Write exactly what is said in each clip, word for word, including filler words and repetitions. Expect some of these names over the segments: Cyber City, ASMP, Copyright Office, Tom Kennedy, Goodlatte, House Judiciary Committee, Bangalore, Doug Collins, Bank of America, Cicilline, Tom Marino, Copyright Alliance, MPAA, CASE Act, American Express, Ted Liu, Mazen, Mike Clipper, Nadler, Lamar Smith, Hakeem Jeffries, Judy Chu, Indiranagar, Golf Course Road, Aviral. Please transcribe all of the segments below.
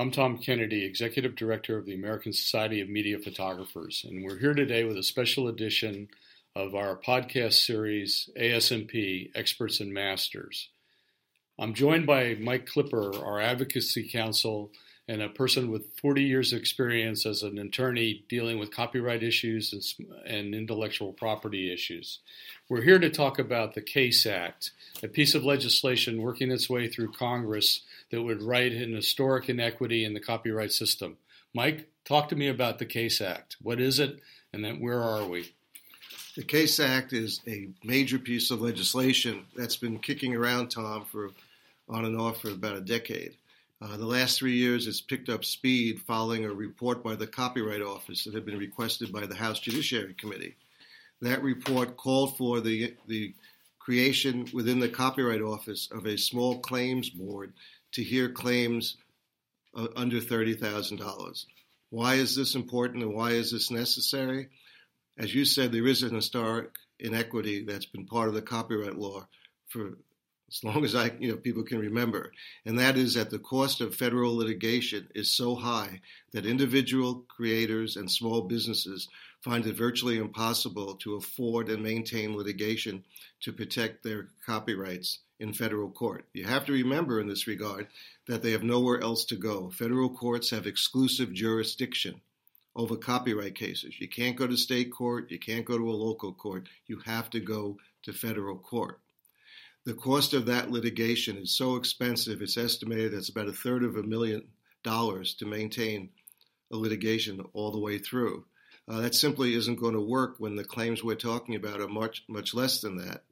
I'm Tom Kennedy, Executive Director of the American Society of Media Photographers, and we're here today with a special edition of our podcast series, A S M P, Experts and Masters. I'm joined by Mike Clipper, our advocacy counsel, and a person with forty years of experience as an attorney dealing with copyright issues and intellectual property issues. We're here to talk about the CASE Act, a piece of legislation working its way through Congress that would right an historic inequity in the copyright system. Mike, talk to me about the CASE Act. What is it, and then where are we? The CASE Act is a major piece of legislation that's been kicking around, Tom, for on and off for about a decade. Uh, the last three years, it's picked up speed following a report by the Copyright Office that had been requested by the House Judiciary Committee. That report called for the the creation within the Copyright Office of a small claims board to hear claims uh, under thirty thousand dollars. Why is this important and why is this necessary? As you said, there is an historic inequity that's been part of the copyright law for as long as I, you know, people can remember, and that is that the cost of federal litigation is so high that individual creators and small businesses find it virtually impossible to afford and maintain litigation to protect their copyrights in federal court. You have to remember in this regard that they have nowhere else to go. Federal courts have exclusive jurisdiction over copyright cases. You can't go to state court. You can't go to a local court. You have to go to federal court. The cost of that litigation is so expensive, it's estimated it's about a third of a million dollars to maintain a litigation all the way through. Uh, that simply isn't going to work when the claims we're talking about are much, much less than that.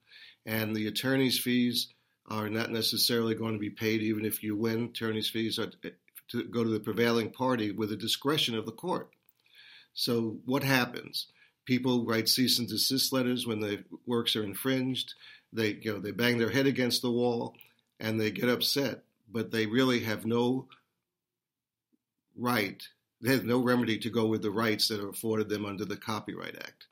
And the attorney's fees are not necessarily going to be paid even if you win. Attorney's fees are to go to the prevailing party with the discretion of the court. So what happens? People write cease and desist letters when the works are infringed. They, you know, they bang their head against the wall and they get upset, but they really have no right. They have no remedy to go with the rights that are afforded them under the Copyright Act.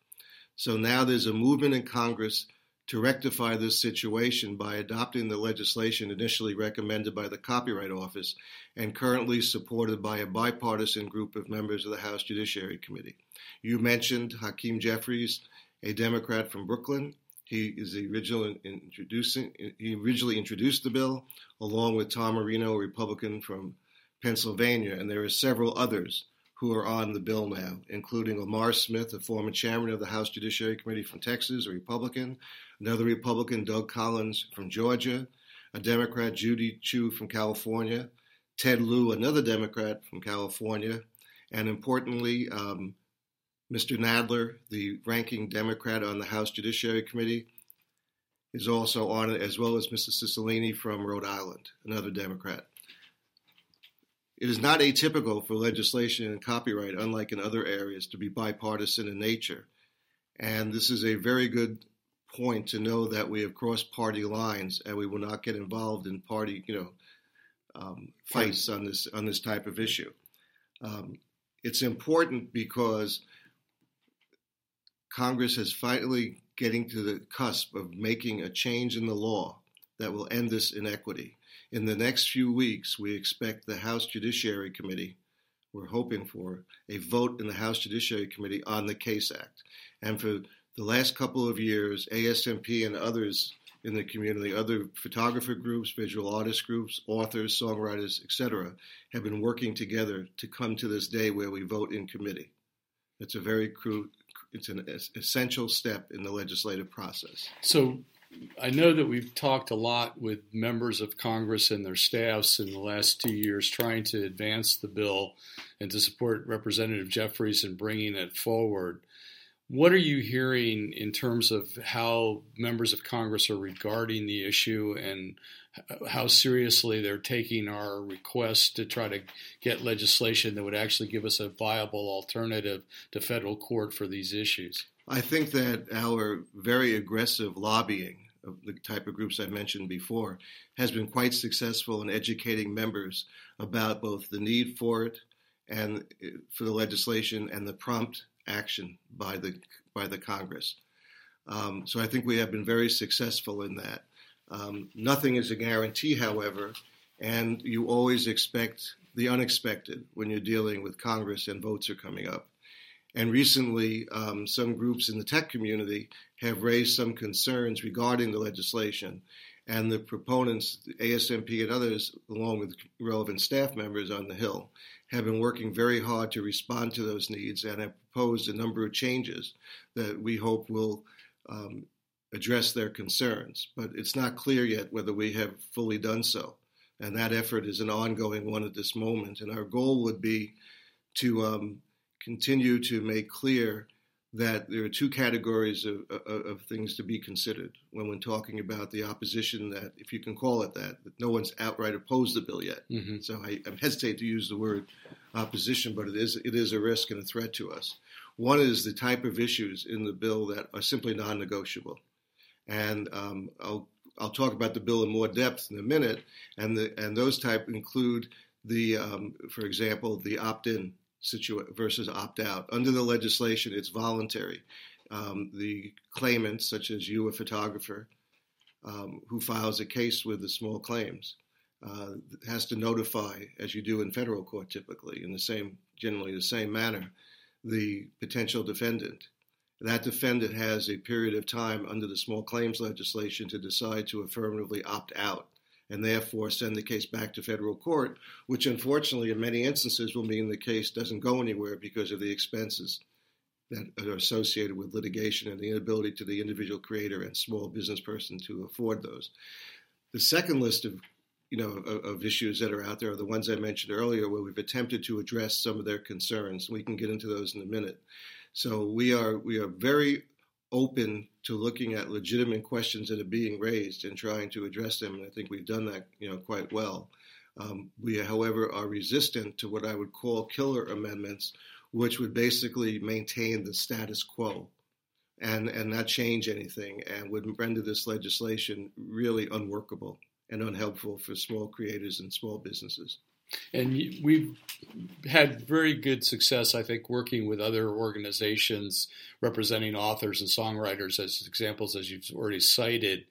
So now there's a movement in Congress to rectify this situation by adopting the legislation initially recommended by the Copyright Office and currently supported by a bipartisan group of members of the House Judiciary Committee. You mentioned Hakeem Jeffries, a Democrat from Brooklyn. He is the original introducing. He originally introduced the bill, along with Tom Marino, a Republican from Pennsylvania, and there are several others who are on the bill now, including Lamar Smith, a former chairman of the House Judiciary Committee from Texas, a Republican, another Republican, Doug Collins from Georgia, a Democrat, Judy Chu from California, Ted Liu, another Democrat from California, and importantly, um, Mister Nadler, the ranking Democrat on the House Judiciary Committee, is also on it, as well as Missus Cicilline from Rhode Island, another Democrat. It is not atypical for legislation and copyright, unlike in other areas, to be bipartisan in nature. And this is a very good point to know that we have crossed party lines and we will not get involved in party, you know, um, fights on this on this type of issue. Um, it's important because Congress is finally getting to the cusp of making a change in the law that will end this inequity. In the next few weeks, we expect the House Judiciary Committee, we're hoping for, a vote in the House Judiciary Committee on the CASE Act. And for the last couple of years, A S M P and others in the community, other photographer groups, visual artist groups, authors, songwriters, et cetera, have been working together to come to this day where we vote in committee. It's a very crude. It's an essential step in the legislative process. So I know that we've talked a lot with members of Congress and their staffs in the last two years trying to advance the bill and to support Representative Jeffries in bringing it forward. What are you hearing in terms of how members of Congress are regarding the issue and how seriously they're taking our request to try to get legislation that would actually give us a viable alternative to federal court for these issues? I think that our very aggressive lobbying of the type of groups I mentioned before has been quite successful in educating members about both the need for it and for the legislation and the prompt action by the by the Congress. Um, so I think we have been very successful in that. Um, nothing is a guarantee, however, and you always expect the unexpected when you're dealing with Congress and votes are coming up. And recently, um, some groups in the tech community have raised some concerns regarding the legislation. And the proponents, the A S M P and others, along with relevant staff members on the Hill, have been working very hard to respond to those needs and have proposed a number of changes that we hope will um, address their concerns. But it's not clear yet whether we have fully done so. And that effort is an ongoing one at this moment. And our goal would be to um, continue to make clear that there are two categories of, of, of things to be considered when we're talking about the opposition that, if you can call it that, that no one's outright opposed the bill yet. Mm-hmm. So I, I hesitate to use the word opposition, but it is it is a risk and a threat to us. One is the type of issues in the bill that are simply non-negotiable. And um, I'll I'll talk about the bill in more depth in a minute, and the and those type include the, um, for example, the opt-in Situa- versus opt-out. Under the legislation, it's voluntary. Um, the claimants, such as you, a photographer, um, who files a case with the small claims, uh, has to notify, as you do in federal court typically, in the same, generally the same manner, the potential defendant. That defendant has a period of time under the small claims legislation to decide to affirmatively opt out, and therefore send the case back to federal court, which unfortunately in many instances will mean the case doesn't go anywhere because of the expenses that are associated with litigation and the inability to the individual creator and small business person to afford those. The second list of, you know, of, of issues that are out there are the ones I mentioned earlier where we've attempted to address some of their concerns. We can get into those in a minute. So we are we are very open to looking at legitimate questions that are being raised and trying to address them, and I think we've done that, you know, quite well. Um, we, however, are resistant to what I would call killer amendments, which would basically maintain the status quo and, and not change anything, and would render this legislation really unworkable and unhelpful for small creators and small businesses. And we've had very good success, I think, working with other organizations representing authors and songwriters as examples, as you've already cited.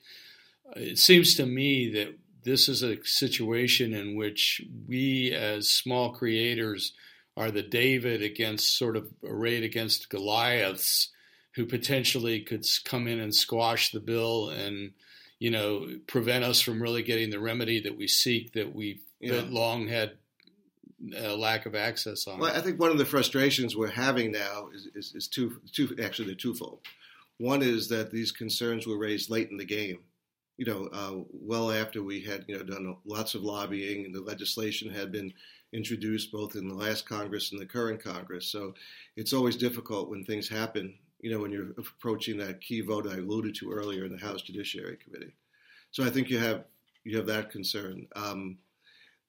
It seems to me that this is a situation in which we as small creators are the David against sort of arrayed against Goliaths who potentially could come in and squash the bill and, you know, prevent us from really getting the remedy that we seek, that we've Yeah. that long had a lack of access on. Well, it. I think one of the frustrations we're having now is, is, is two, two, actually they're twofold. One is that these concerns were raised late in the game, you know, uh, well after we had, you know, done lots of lobbying and the legislation had been introduced both in the last Congress and the current Congress. So it's always difficult when things happen, you know, when you're approaching that key vote I alluded to earlier in the House Judiciary Committee. So I think you have, you have that concern. Um,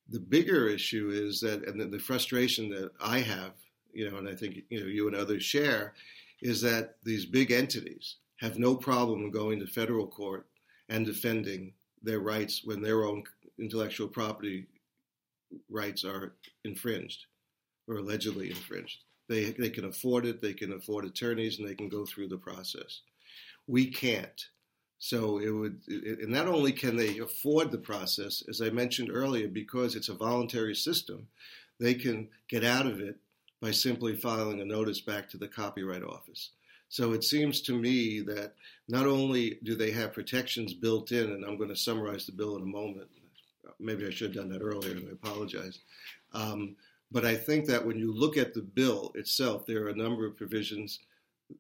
The bigger issue is that, and the frustration that I have, you know, and I think, you know, you and others share, is that these big entities have no problem going to federal court and defending their rights when their own intellectual property rights are infringed or allegedly infringed. They they can afford it, they can afford attorneys, and they can go through the process. We can't. So it would, and not only can they afford the process, as I mentioned earlier, because it's a voluntary system, they can get out of it by simply filing a notice back to the Copyright Office. So it seems to me that not only do they have protections built in, and I'm going to summarize the bill in a moment. Maybe I should have done that earlier, and I apologize. Um, but I think that when you look at the bill itself, there are a number of provisions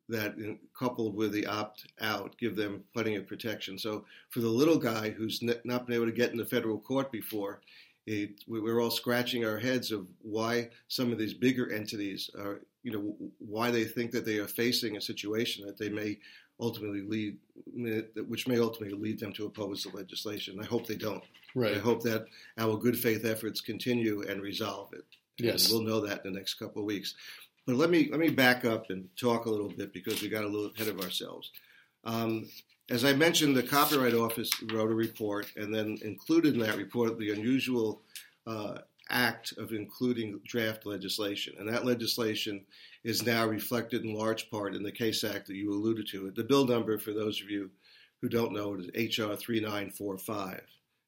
that, in, coupled with the opt-out, give them plenty of protection. So for the little guy who's ne- not been able to get into federal court before, it, we, we're all scratching our heads of why some of these bigger entities are, you know, w- why they think that they are facing a situation that they may ultimately lead, which may ultimately lead them to oppose the legislation. I hope they don't. Right. I hope that our good faith efforts continue and resolve it. Yes. And we'll know that in the next couple of weeks. But let me let me back up and talk a little bit because we got a little ahead of ourselves. Um, as I mentioned, the Copyright Office wrote a report and then included in that report the unusual uh, act of including draft legislation. And that legislation is now reflected in large part in the CASE Act that you alluded to. The bill number, for those of you who don't know, is H R thirty-nine forty-five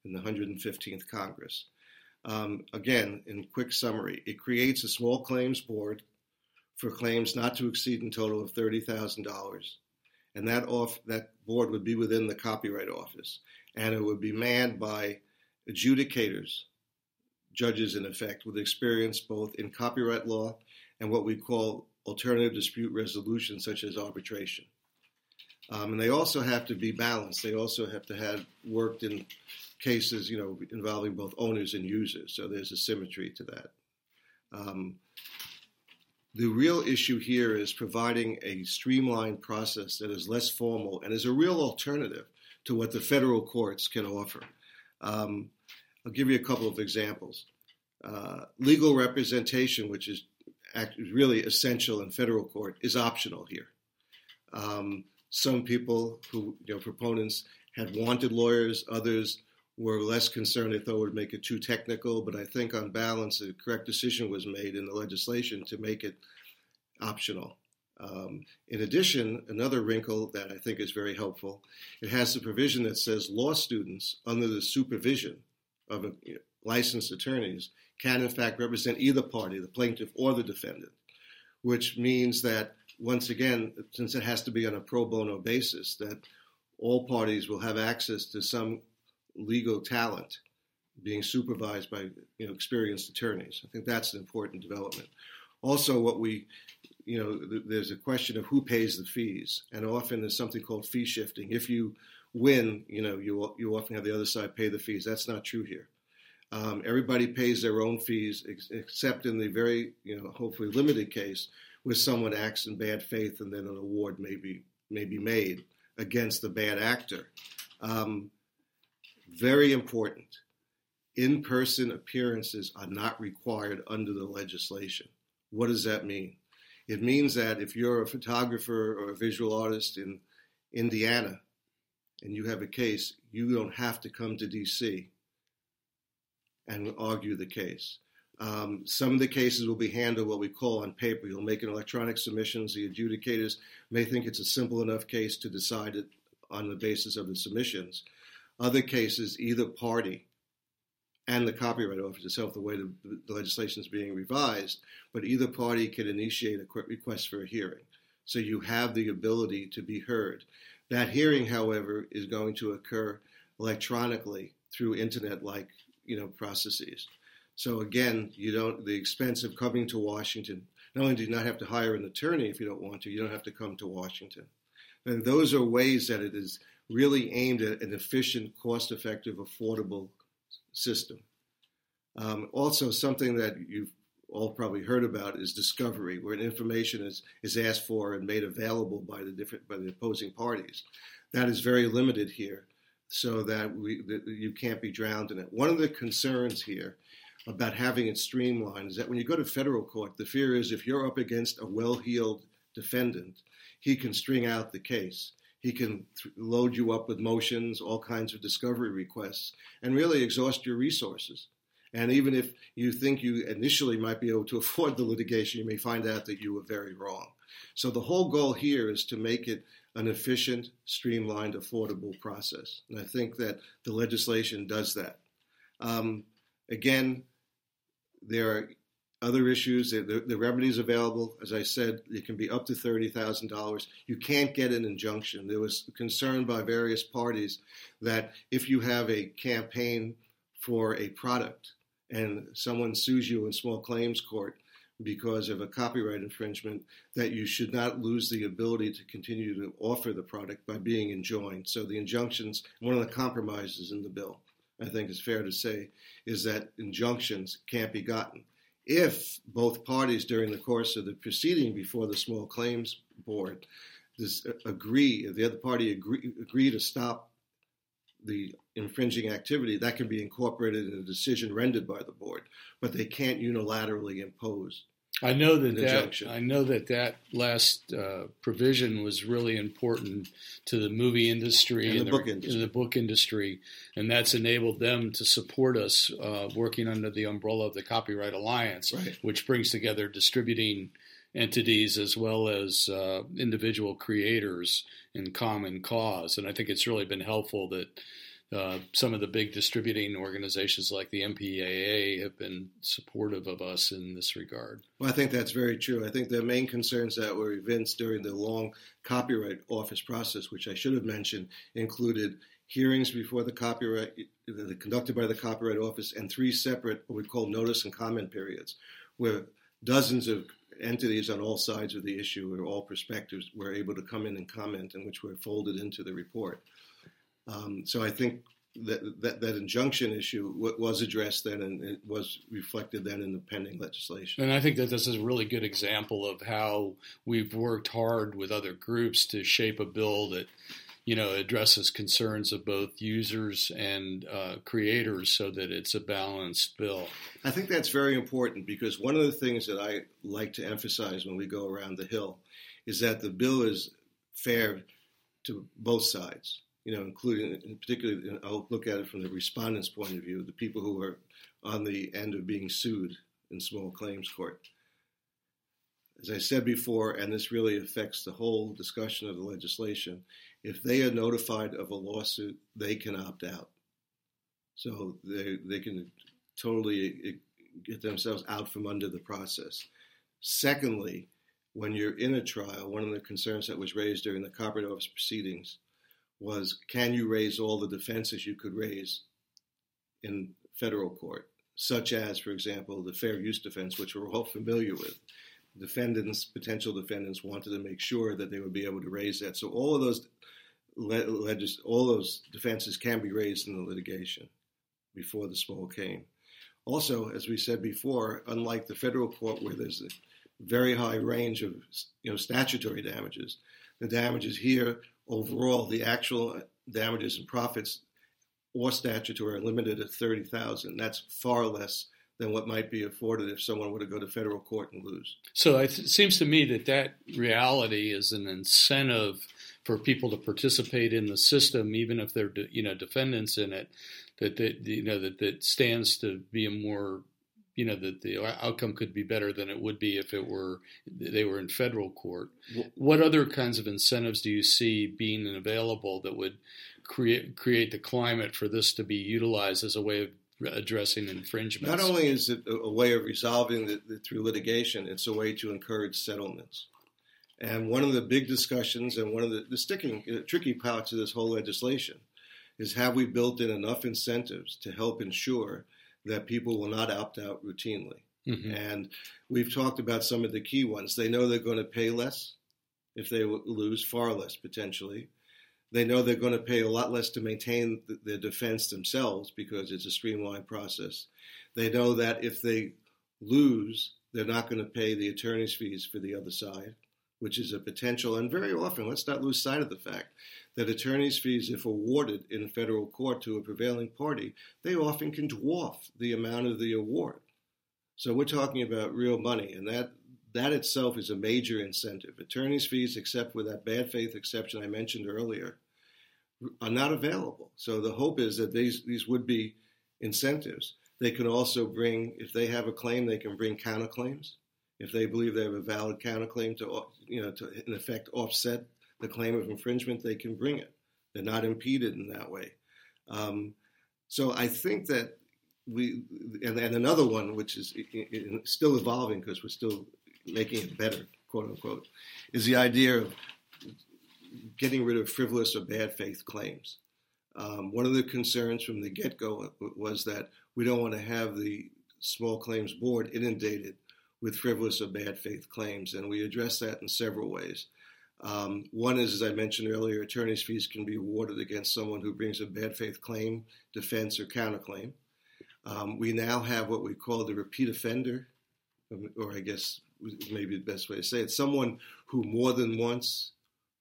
in the one hundred fifteenth Congress. Um, again, in quick summary, it creates a small claims board for claims not to exceed in total of thirty thousand dollars. And that off that board would be within the Copyright Office. And it would be manned by adjudicators, judges in effect, with experience both in copyright law and what we call alternative dispute resolution, such as arbitration. Um, and they also have to be balanced. They also have to have worked in cases, you know, involving both owners and users. So there's a symmetry to that. Um, the real issue here is providing a streamlined process that is less formal and is a real alternative to what the federal courts can offer. Um, I'll give you a couple of examples. Uh, legal representation, which is really essential in federal court, is optional here. Um, some people who, you know, proponents had wanted lawyers, others were less concerned. They thought it would make it too technical, but I think on balance, the correct decision was made in the legislation to make it optional. Um, in addition, another wrinkle that I think is very helpful, it has the provision that says law students under the supervision of a, you know, licensed attorneys can in fact represent either party, the plaintiff or the defendant, which means that once again, since it has to be on a pro bono basis, that all parties will have access to some legal talent being supervised by, you know, experienced attorneys. I think that's an important development. Also, what we, you know, th- there's a question of who pays the fees, and often there's something called fee shifting. If you win, you know, you you often have the other side pay the fees. That's not true here. Um, everybody pays their own fees, ex- except in the very, you know, hopefully limited case where someone acts in bad faith and then an award may be may be made against the bad actor. Um, very important. In-person appearances are not required under the legislation. What does that mean? It means that if you're a photographer or a visual artist in Indiana and you have a case, you don't have to come to D C and argue the case. Um, some of the cases will be handled what we call on paper. You'll make an electronic submissions. The adjudicators may think it's a simple enough case to decide it on the basis of the submissions. Other cases, either party and the Copyright Office itself, the way the, the legislation is being revised, but either party can initiate a request for a hearing. So you have the ability to be heard. That hearing, however, is going to occur electronically through internet-like, you know, processes. So again, you don't, the expense of coming to Washington, not only do you not have to hire an attorney if you don't want to, you don't have to come to Washington. And those are ways that it is really aimed at an efficient, cost-effective, affordable system. Um, also, something that you've all probably heard about is discovery, where information is, is asked for and made available by the different by the opposing parties. That is very limited here, so that we that you can't be drowned in it. One of the concerns here about having it streamlined is that when you go to federal court, the fear is if you're up against a well-heeled defendant, he can string out the case. He can th- load you up with motions, all kinds of discovery requests, and really exhaust your resources. And even if you think you initially might be able to afford the litigation, you may find out that you were very wrong. So the whole goal here is to make it an efficient, streamlined, affordable process. And I think that the legislation does that. Um, again, there are other issues. The, the remedies available, as I said, it can be up to thirty thousand dollars. You can't get an injunction. There was concern by various parties that if you have a campaign for a product and someone sues you in small claims court because of a copyright infringement, that you should not lose the ability to continue to offer the product by being enjoined. So the injunctions, one of the compromises in the bill, I think it's fair to say, is that injunctions can't be gotten. If both parties during the course of the proceeding before the small claims board this, uh, agree, the other party agree, agree to stop the infringing activity, that can be incorporated in a decision rendered by the board, but they can't unilaterally impose I know that an injunction. That, I know that that last uh, provision was really important to the movie industry and, and the, the book industry. And the book industry, and that's enabled them to support us uh, working under the umbrella of the Copyright Alliance, right, which brings together distributing entities as well as uh, individual creators in common cause. And I think it's really been helpful that Uh, some of the big distributing organizations like the M P A A have been supportive of us in this regard. Well, I think that's very true. I think the main concerns that were evinced during the long Copyright Office process, which I should have mentioned, included hearings before the copyright conducted by the Copyright Office and three separate what we call notice and comment periods, where dozens of entities on all sides of the issue or all perspectives were able to come in and comment, and which were folded into the report. Um, so I think that that, that injunction issue w- was addressed then, and it was reflected then in the pending legislation. And I think that this is a really good example of how we've worked hard with other groups to shape a bill that, you know, addresses concerns of both users and uh, creators so that it's a balanced bill. I think that's very important, because one of the things that I like to emphasize when we go around the Hill is that the bill is fair to both sides. You know, including, and particularly, I'll look at it from the respondent's point of view, the people who are on the end of being sued in small claims court. As I said before, and this really affects the whole discussion of the legislation, if they are notified of a lawsuit, they can opt out. So they they can totally get themselves out from under the process. Secondly, when you're in a trial, one of the concerns that was raised during the Copyright Office proceedings was, can you raise all the defenses you could raise in federal court, such as, for example, the fair use defense, which we're all familiar with. Defendants, potential defendants, wanted to make sure that they would be able to raise that. So all of those le- legis- all those defenses can be raised in the litigation before the small came. Also, as we said before, unlike the federal court where there's a very high range of you know statutory damages, the damages here, overall, the actual damages and profits or statutory are limited at thirty thousand dollars. That's far less than what might be afforded if someone were to go to federal court and lose. So it seems to me that that reality is an incentive for people to participate in the system, even if they're you know defendants in it. That that you know that that stands to be a more you know, that the outcome could be better than it would be if it were they were in federal court. What other kinds of incentives do you see being available that would create create the climate for this to be utilized as a way of addressing infringements? Not only is it a way of resolving it through litigation, it's a way to encourage settlements. And one of the big discussions and one of the, the sticking uh, tricky parts of this whole legislation is, have we built in enough incentives to help ensure that people will not opt out routinely. Mm-hmm. And we've talked about some of the key ones. They know they're going to pay less if they lose, far less potentially. They know they're going to pay a lot less to maintain th- their defense themselves because it's a streamlined process. They know that if they lose, they're not going to pay the attorney's fees for the other side, which is a potential, and very often, let's not lose sight of the fact that attorney's fees, if awarded in federal court to a prevailing party, they often can dwarf the amount of the award. So we're talking about real money, and that that itself is a major incentive. Attorney's fees, except with that bad faith exception I mentioned earlier, are not available. So the hope is that these, these would be incentives. They can also bring, if they have a claim, they can bring counterclaims. If they believe they have a valid counterclaim to, you know, to in effect offset the claim of infringement, they can bring it. They're not impeded in that way. Um, so I think that we, and, and another one which is still evolving because we're still making it better, quote unquote, is the idea of getting rid of frivolous or bad faith claims. Um, one of the concerns from the get-go was that we don't want to have the small claims board inundated with frivolous or bad faith claims, and we address that in several ways. Um, one is, as I mentioned earlier, attorney's fees can be awarded against someone who brings a bad faith claim, defense, or counterclaim. Um, we now have what we call the repeat offender, or I guess maybe the best way to say it, someone who more than once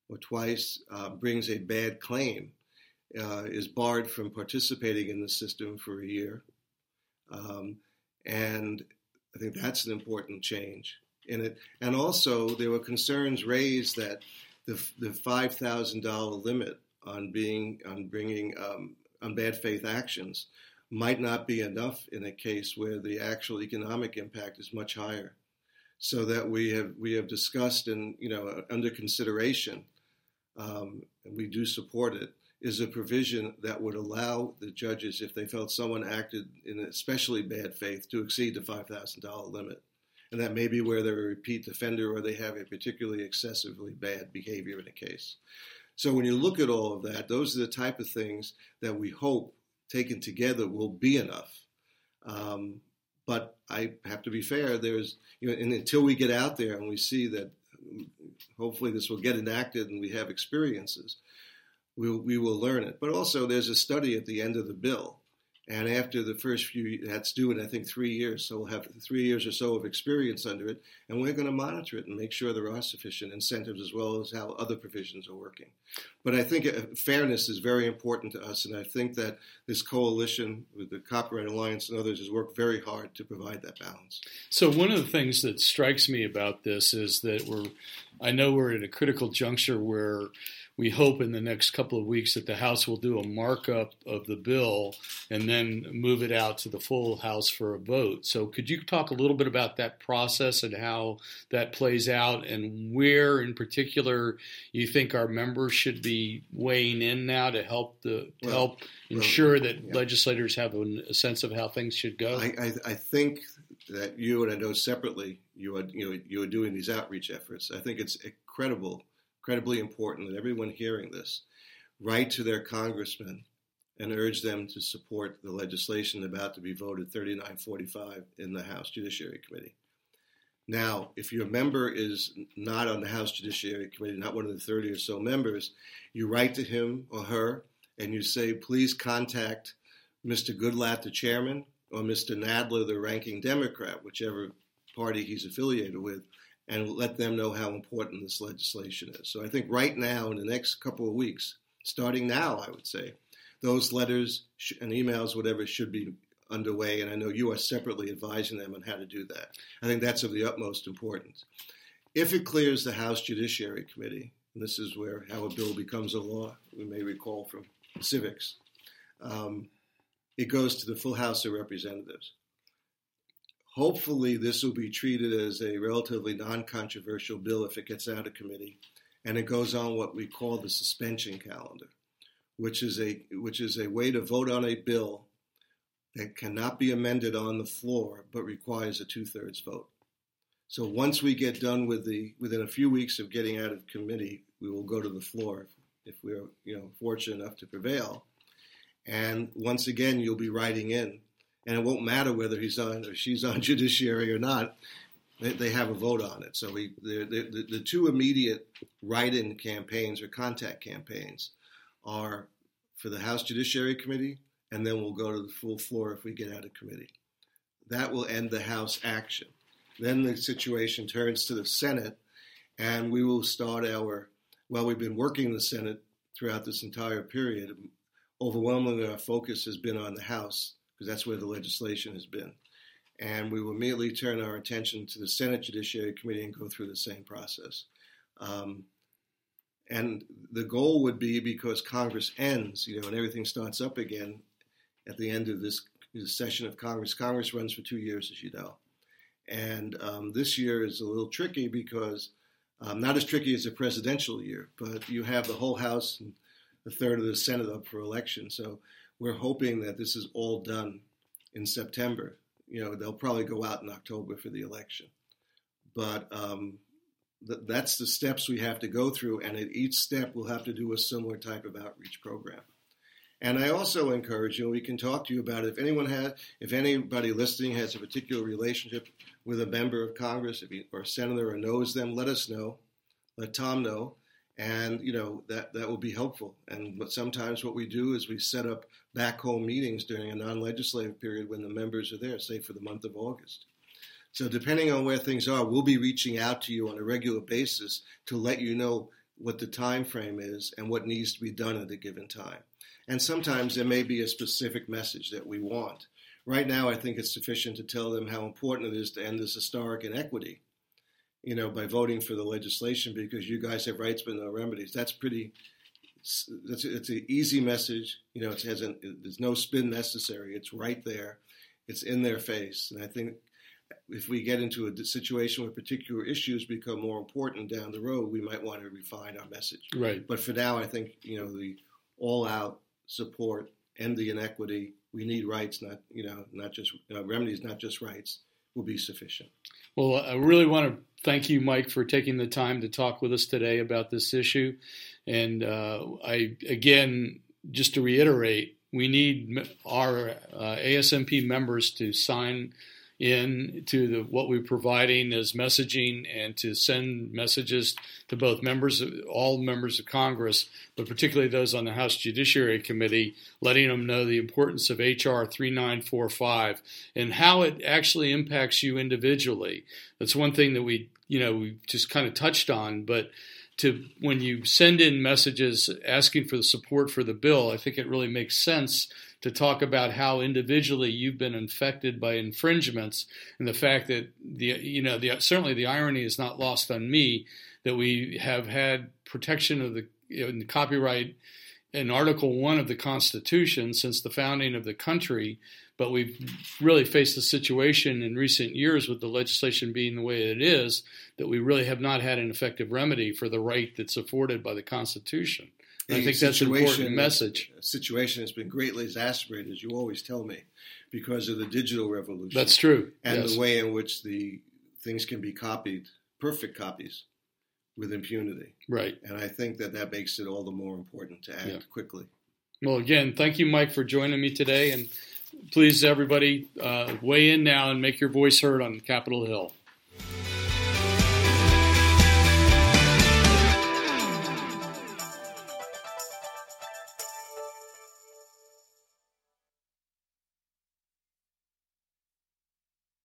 or twice uh, brings a bad claim uh, is barred from participating in the system for a year. Um, and I think that's an important change in it. And also, there were concerns raised that the the five thousand dollars limit on being on bringing um, on bad faith actions might not be enough in a case where the actual economic impact is much higher. So that we have we have discussed and you know under consideration, um, and we do support it, is a provision that would allow the judges, if they felt someone acted in especially bad faith, to exceed the five thousand dollars limit. And that may be where they're a repeat offender or they have a particularly excessively bad behavior in a case. So when you look at all of that, those are the type of things that we hope, taken together, will be enough. Um, but I have to be fair. There's, you know, and until we get out there and we see that, hopefully this will get enacted and we have experiences, we'll, we will learn it. But also there's a study at the end of the bill. And after the first few, that's due in, I think, three years. So we'll have three years or so of experience under it. And we're going to monitor it and make sure there are sufficient incentives as well as how other provisions are working. But I think fairness is very important to us. And I think that this coalition with the Copyright Alliance and others has worked very hard to provide that balance. So one of the things that strikes me about this is that we're, I know we're at a critical juncture where we hope in the next couple of weeks that the House will do a markup of the bill and then move it out to the full House for a vote. So could you talk a little bit about that process and how that plays out and where in particular you think our members should be weighing in now to help the to well, help ensure well, that yeah. legislators have a sense of how things should go? I, I, I think that you and I know separately you are, you know, you are doing these outreach efforts. I think it's incredible. Incredibly important that everyone hearing this write to their congressman and urge them to support the legislation about to be voted thirty-nine forty-five in the House Judiciary Committee. Now, if your member is not on the House Judiciary Committee, not one of the thirty or so members, you write to him or her and you say, please contact Mister Goodlatte, the chairman, or Mister Nadler, the ranking Democrat, whichever party he's affiliated with, and let them know how important this legislation is. So I think right now, in the next couple of weeks, starting now, I would say, those letters and emails, whatever, should be underway, and I know you are separately advising them on how to do that. I think that's of the utmost importance. If it clears the House Judiciary Committee, and this is where how a bill becomes a law, we may recall from civics, um, it goes to the full House of Representatives. Hopefully, this will be treated as a relatively non-controversial bill if it gets out of committee, and it goes on what we call the suspension calendar, which is a which is a way to vote on a bill that cannot be amended on the floor but requires a two-thirds vote. So once we get done with the within a few weeks of getting out of committee, we will go to the floor if, if we're you know fortunate enough to prevail, and once again you'll be writing in. And it won't matter whether he's on or she's on judiciary or not. They, they have a vote on it. So we, the, the, the two immediate write-in campaigns or contact campaigns are for the House Judiciary Committee, and then we'll go to the full floor if we get out of committee. That will end the House action. Then the situation turns to the Senate, and we will start our, well, we've been working the Senate throughout this entire period. Overwhelmingly, our focus has been on the House, because that's where the legislation has been. And we will immediately turn our attention to the Senate Judiciary Committee and go through the same process. Um, and the goal would be, because Congress ends, you know, and everything starts up again at the end of this, this session of Congress. Congress runs for two years, as you know. And um, this year is a little tricky because, um, not as tricky as a presidential year, but you have the whole House and a third of the Senate up for election. So we're hoping that this is all done in September. You know, they'll probably go out in October for the election. But um, th- that's the steps we have to go through, and at each step we'll have to do a similar type of outreach program. And I also encourage you, and we can talk to you about it, if anyone has, if anybody listening has a particular relationship with a member of Congress if he, or a senator or knows them, let us know, let Tom know. And, you know, that, that will be helpful. And but sometimes what we do is we set up back-home meetings during a non-legislative period when the members are there, say for the month of August. So depending on where things are, we'll be reaching out to you on a regular basis to let you know what the time frame is and what needs to be done at a given time. And sometimes there may be a specific message that we want. Right now, I think it's sufficient to tell them how important it is to end this historic inequity, you know, by voting for the legislation, because you guys have rights but no remedies. That's pretty, that's, it's an easy message. You know, it has an, it, there's no spin necessary. It's right there. It's in their face. And I think if we get into a situation where particular issues become more important down the road, we might want to refine our message. Right. But for now, I think, you know, the all-out support, end the inequity. We need rights, not you know, not just uh, remedies, not just rights. Will be sufficient. Well, I really want to thank you, Mike, for taking the time to talk with us today about this issue. And uh, I, again, just to reiterate, we need our uh, A S M P members to sign in to the, what we're providing as messaging and to send messages to both members, all members of Congress, but particularly those on the House Judiciary Committee, letting them know the importance of H R thirty-nine forty-five and how it actually impacts you individually. That's one thing that we, you know, we just kind of touched on, but to when you send in messages asking for the support for the bill, I think it really makes sense to talk about how individually you've been infected by infringements and the fact that, the you know, the, certainly the irony is not lost on me that we have had protection of the, in the copyright in Article one of the Constitution since the founding of the country, but we've really faced a situation in recent years with the legislation being the way it is that we really have not had an effective remedy for the right that's afforded by the Constitution. I think that's an important message. The situation has been greatly exacerbated, as you always tell me, because of the digital revolution. That's true. And yes. The way in which the things can be copied, perfect copies, with impunity. Right. And I think that that makes it all the more important to act yeah. quickly. Well, again, thank you, Mike, for joining me today. And please, everybody, uh, weigh in now and make your voice heard on Capitol Hill.